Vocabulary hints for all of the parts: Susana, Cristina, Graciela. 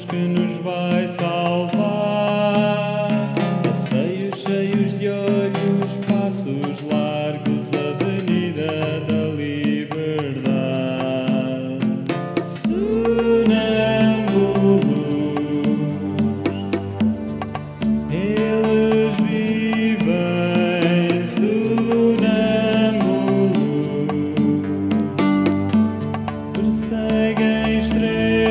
Jesus que nos vai salvar. Passeios cheios de olhos, passos largos, avenida da liberdade. Sonâmbulos, eles vivem sonâmbulos, perseguem estrelas.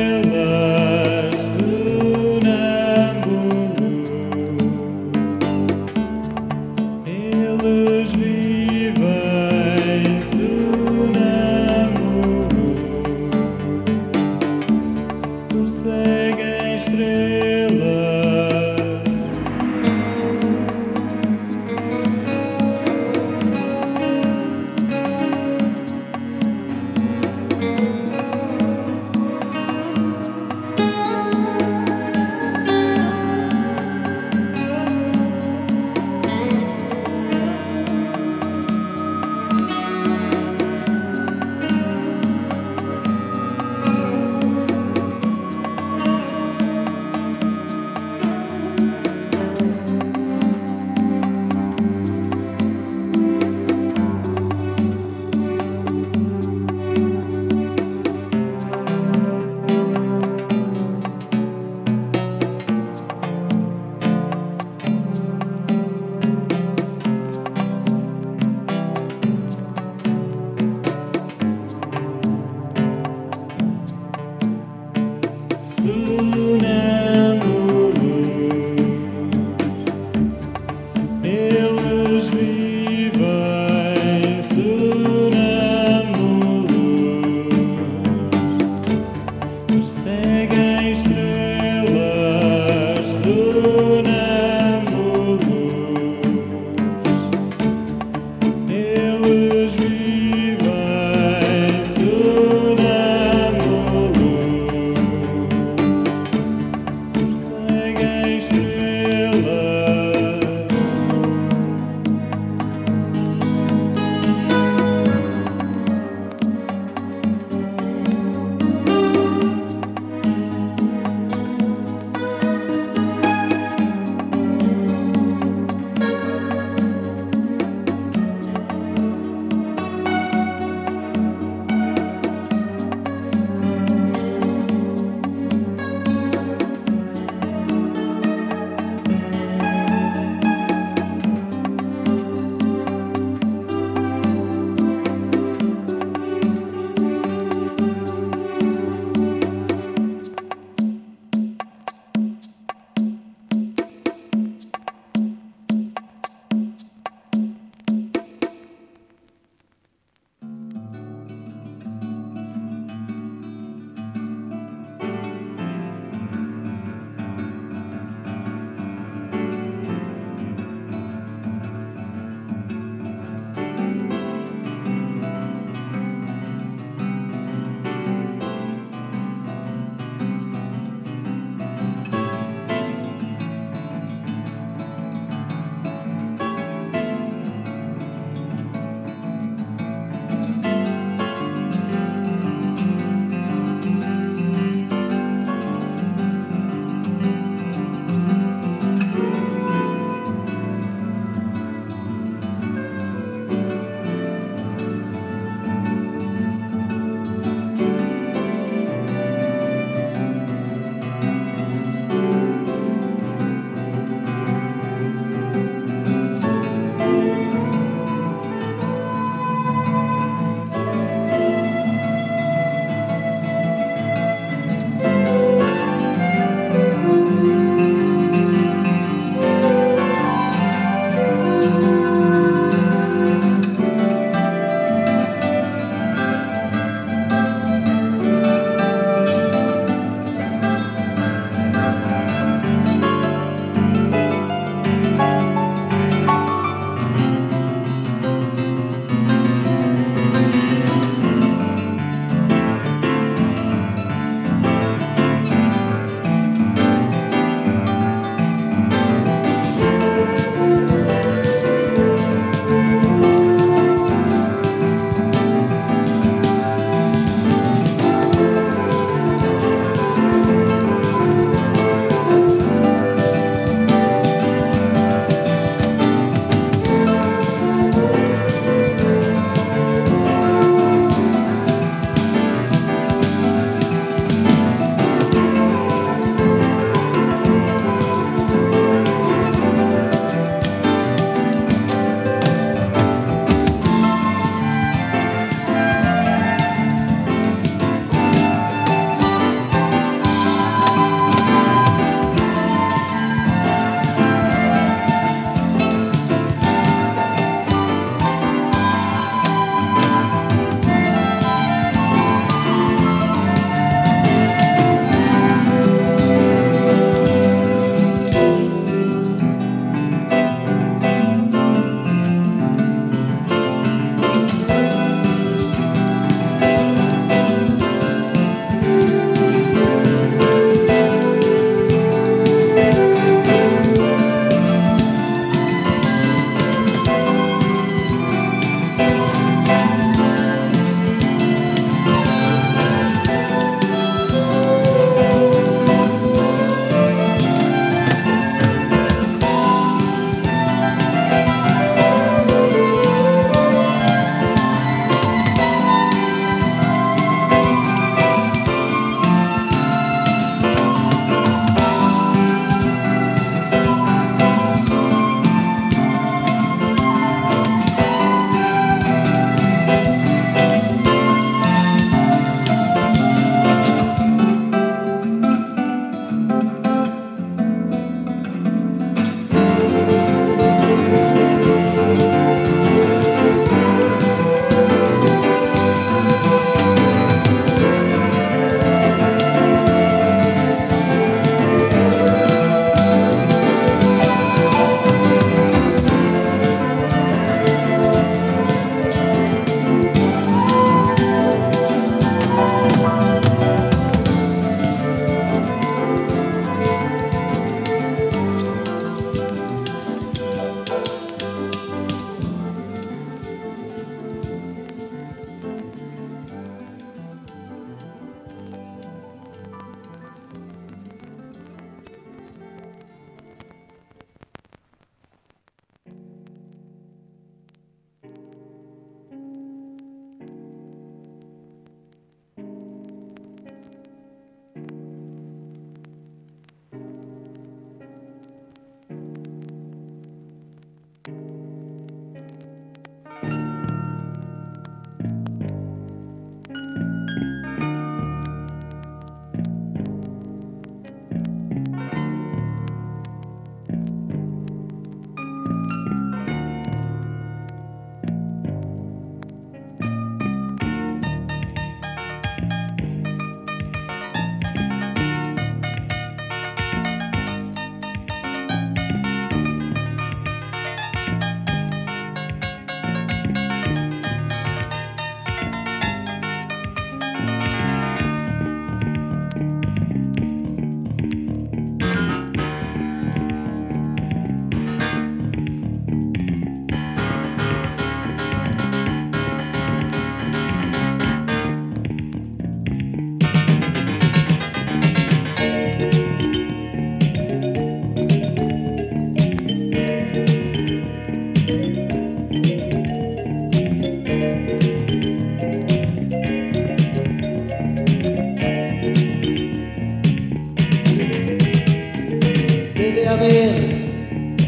Debe haber alguna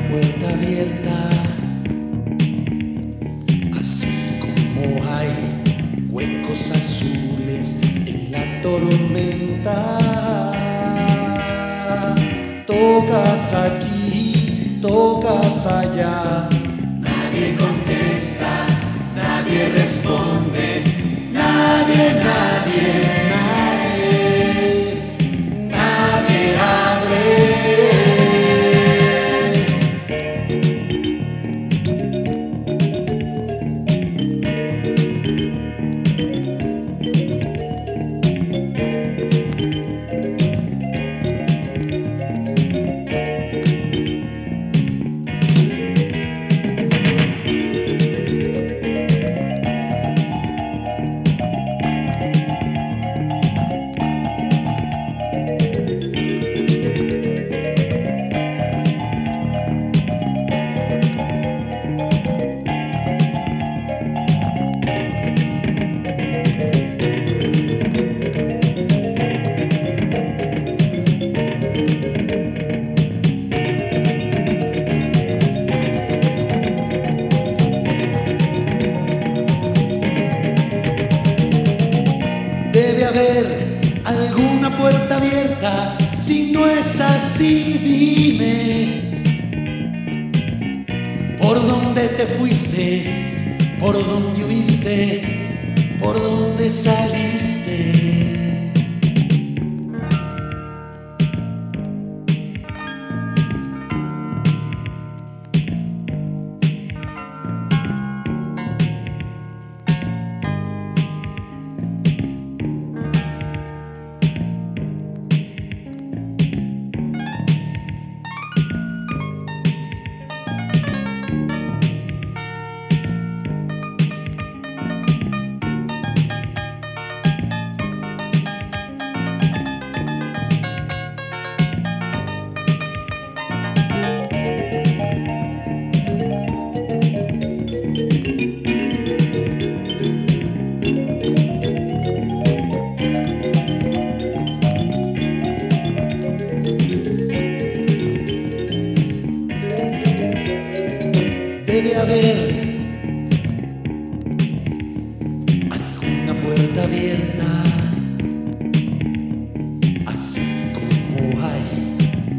puerta abierta, así como hay huecos azules en la tormenta. Tocas aquí, tocas allá, nadie contesta, nadie responde, nadie, nadie. Alguna puerta abierta, si no es así dime, ¿por dónde te fuiste? ¿Por dónde huiste? ¿Por dónde saliste? Debe haber alguna puerta abierta, así como hay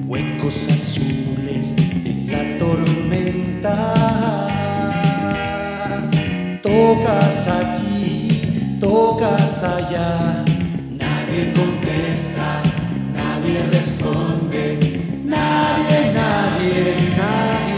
huecos azules en la tormenta. Tocas aquí, tocas allá, nadie contesta, nadie responde, nadie, nadie, nadie.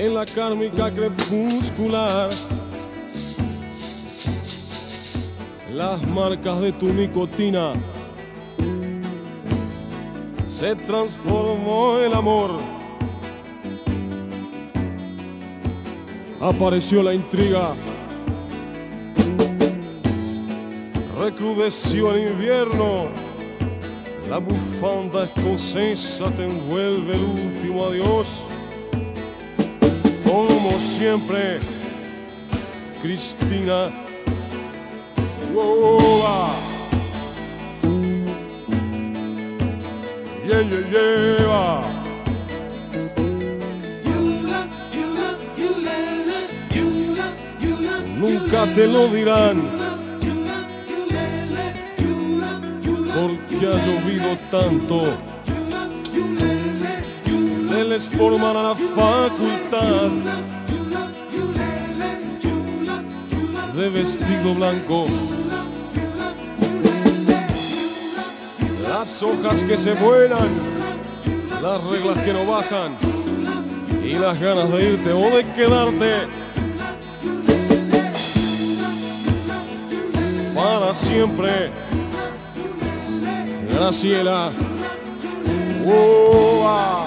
En la kármica crepuscular, las marcas de tu nicotina, se transformó el amor. Apareció la intriga, recrudeció el invierno, la bufanda escocesa te envuelve el último adiós. Como siempre, Cristina, wow, yeah, yeah, yeah. Nunca te lo dirán, porque ha llovido tanto. Les forman a la facultad de vestido blanco. Las hojas que se vuelan, las reglas que no bajan y las ganas de irte o de quedarte para siempre. Graciela, oh, ah.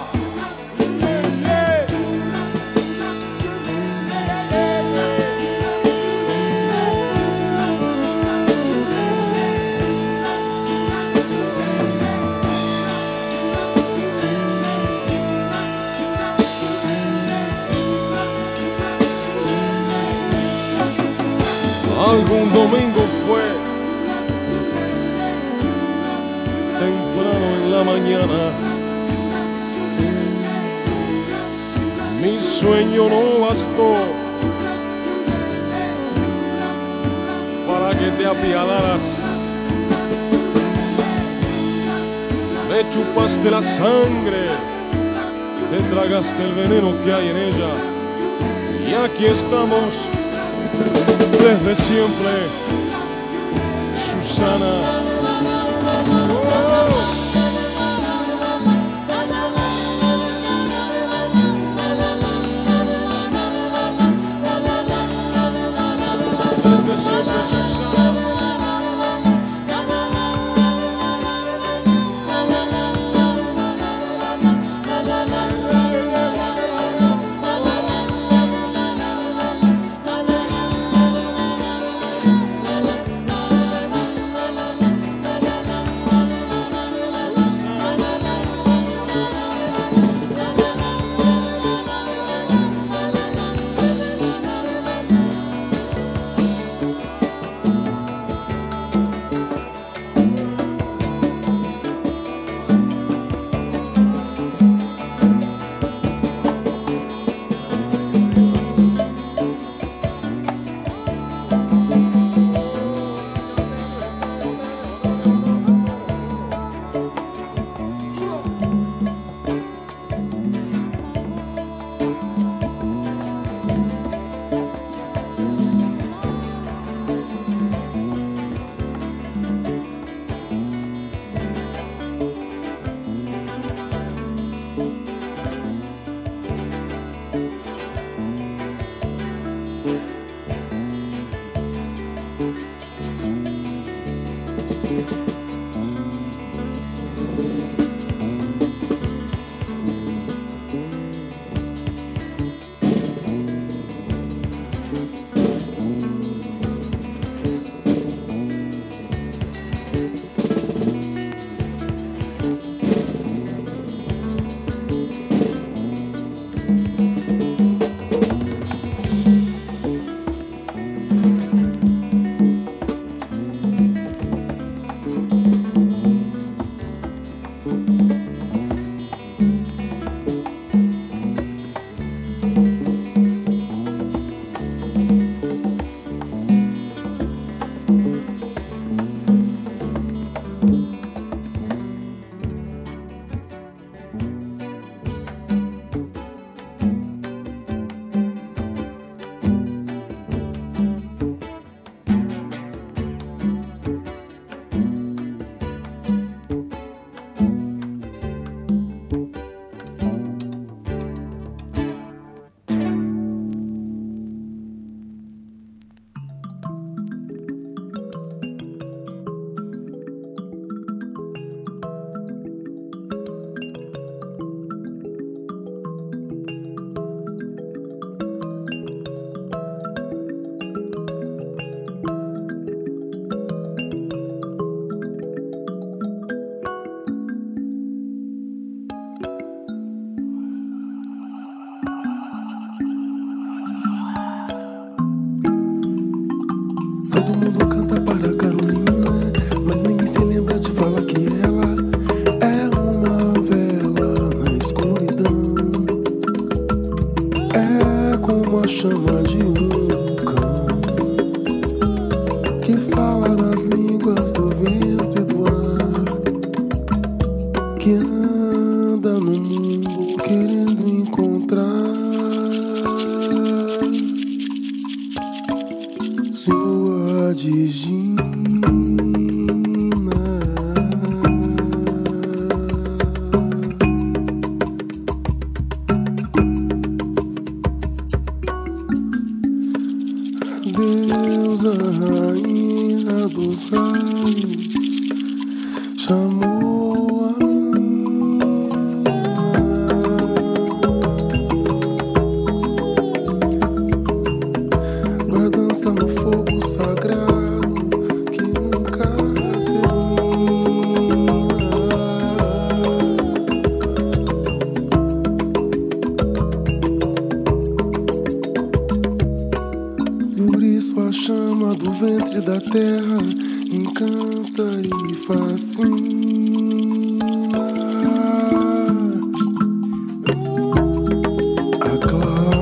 Algún domingo fue temprano en la mañana, sueño no bastó para que te apiadaras. Me chupaste la sangre, te tragaste el veneno que hay en ella, y aquí estamos desde siempre, Susana. Fascina a clara.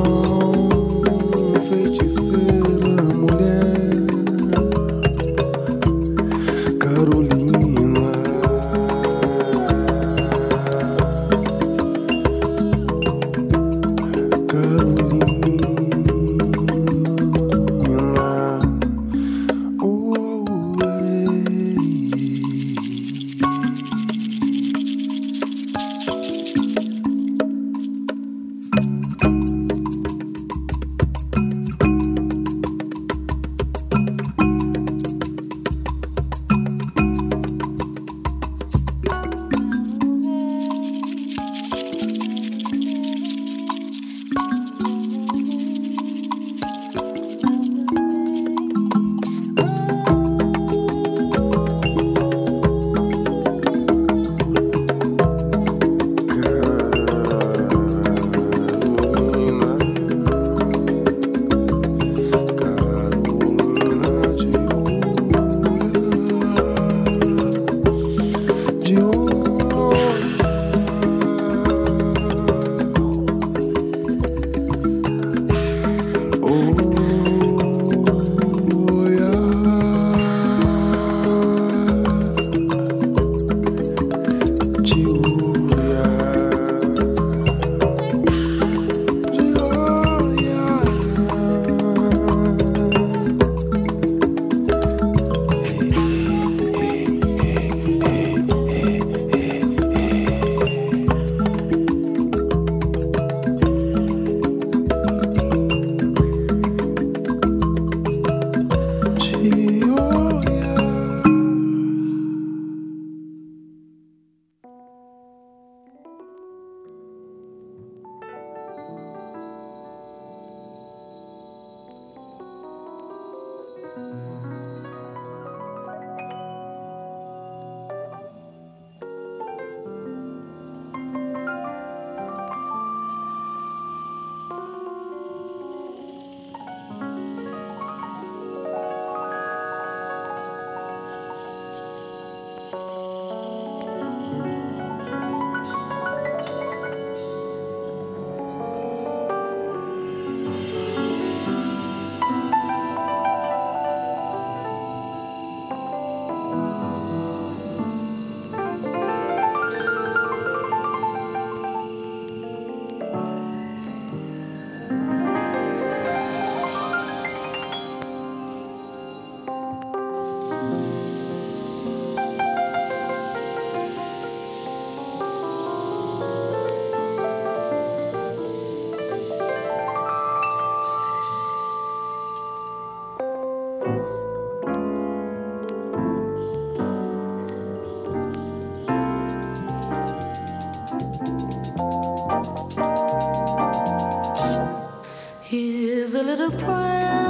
little prayer.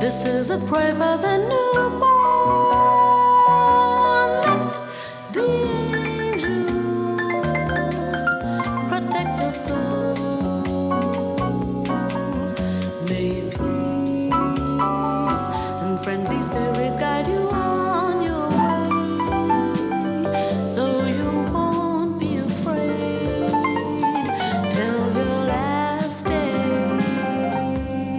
This is a prayer for the newborn. Let the angels protect your soul. May peace and friendly spirits guide you on your way,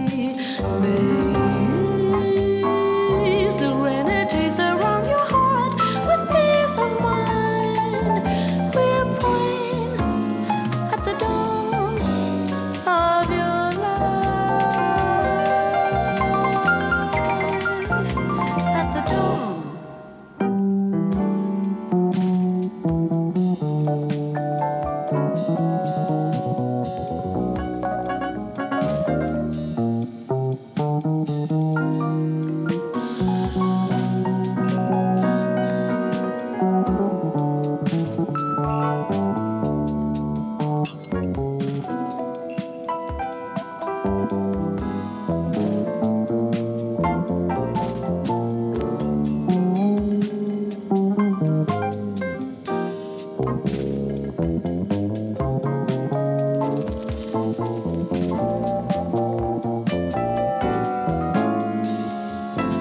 so you won't be afraid till your last day.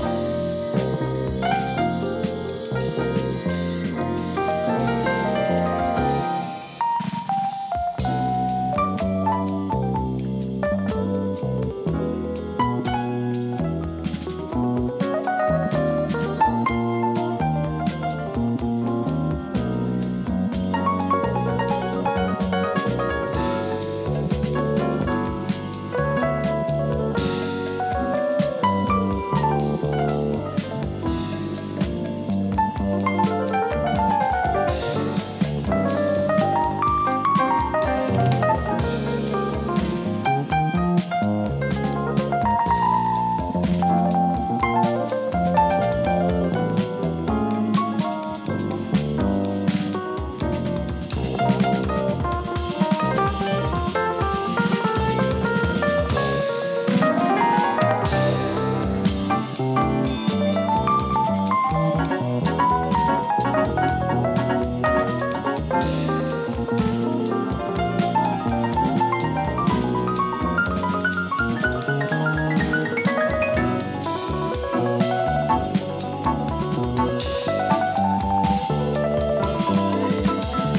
May serenity surround your heart with peace of mind. We're praying at the dawn of your life,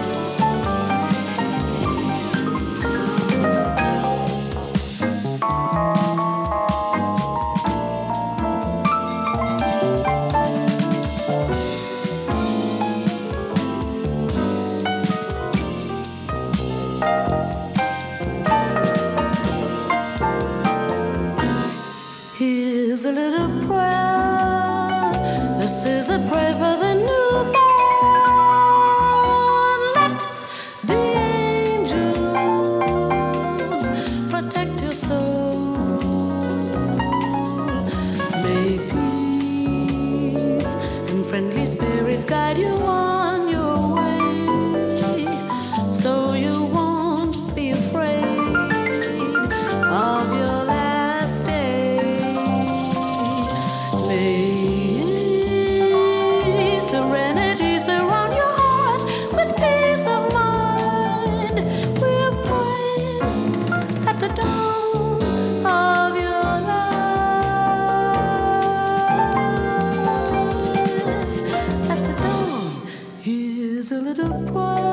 at the dawn. Here's a little prayer. This is a prayer for the newborn. Let the angels protect your soul. May peace and friendly spirits guide you on your way, so you won't be afraid of your last day. May serenity surround your heart with peace of mind. We're praying at the dawn of your life, at the dawn. Here's a little prayer.